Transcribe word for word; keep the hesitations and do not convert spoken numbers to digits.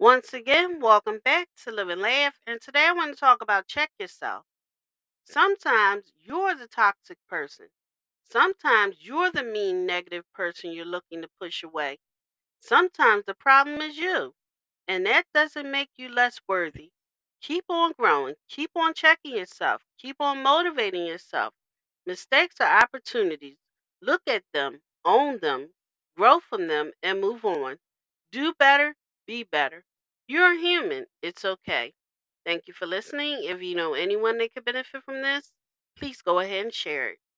Once again, welcome back to Live and Laugh, and today I want to talk about check yourself. Sometimes you're the toxic person. Sometimes you're the mean, negative person you're looking to push away. Sometimes the problem is you, and that doesn't make you less worthy. Keep on growing. Keep on checking yourself. Keep on motivating yourself. Mistakes are opportunities. Look at them, own them, grow from them, and move on. Do better, be better. You're human. It's okay. Thank you for listening. If you know anyone that could benefit from this, please go ahead and share it.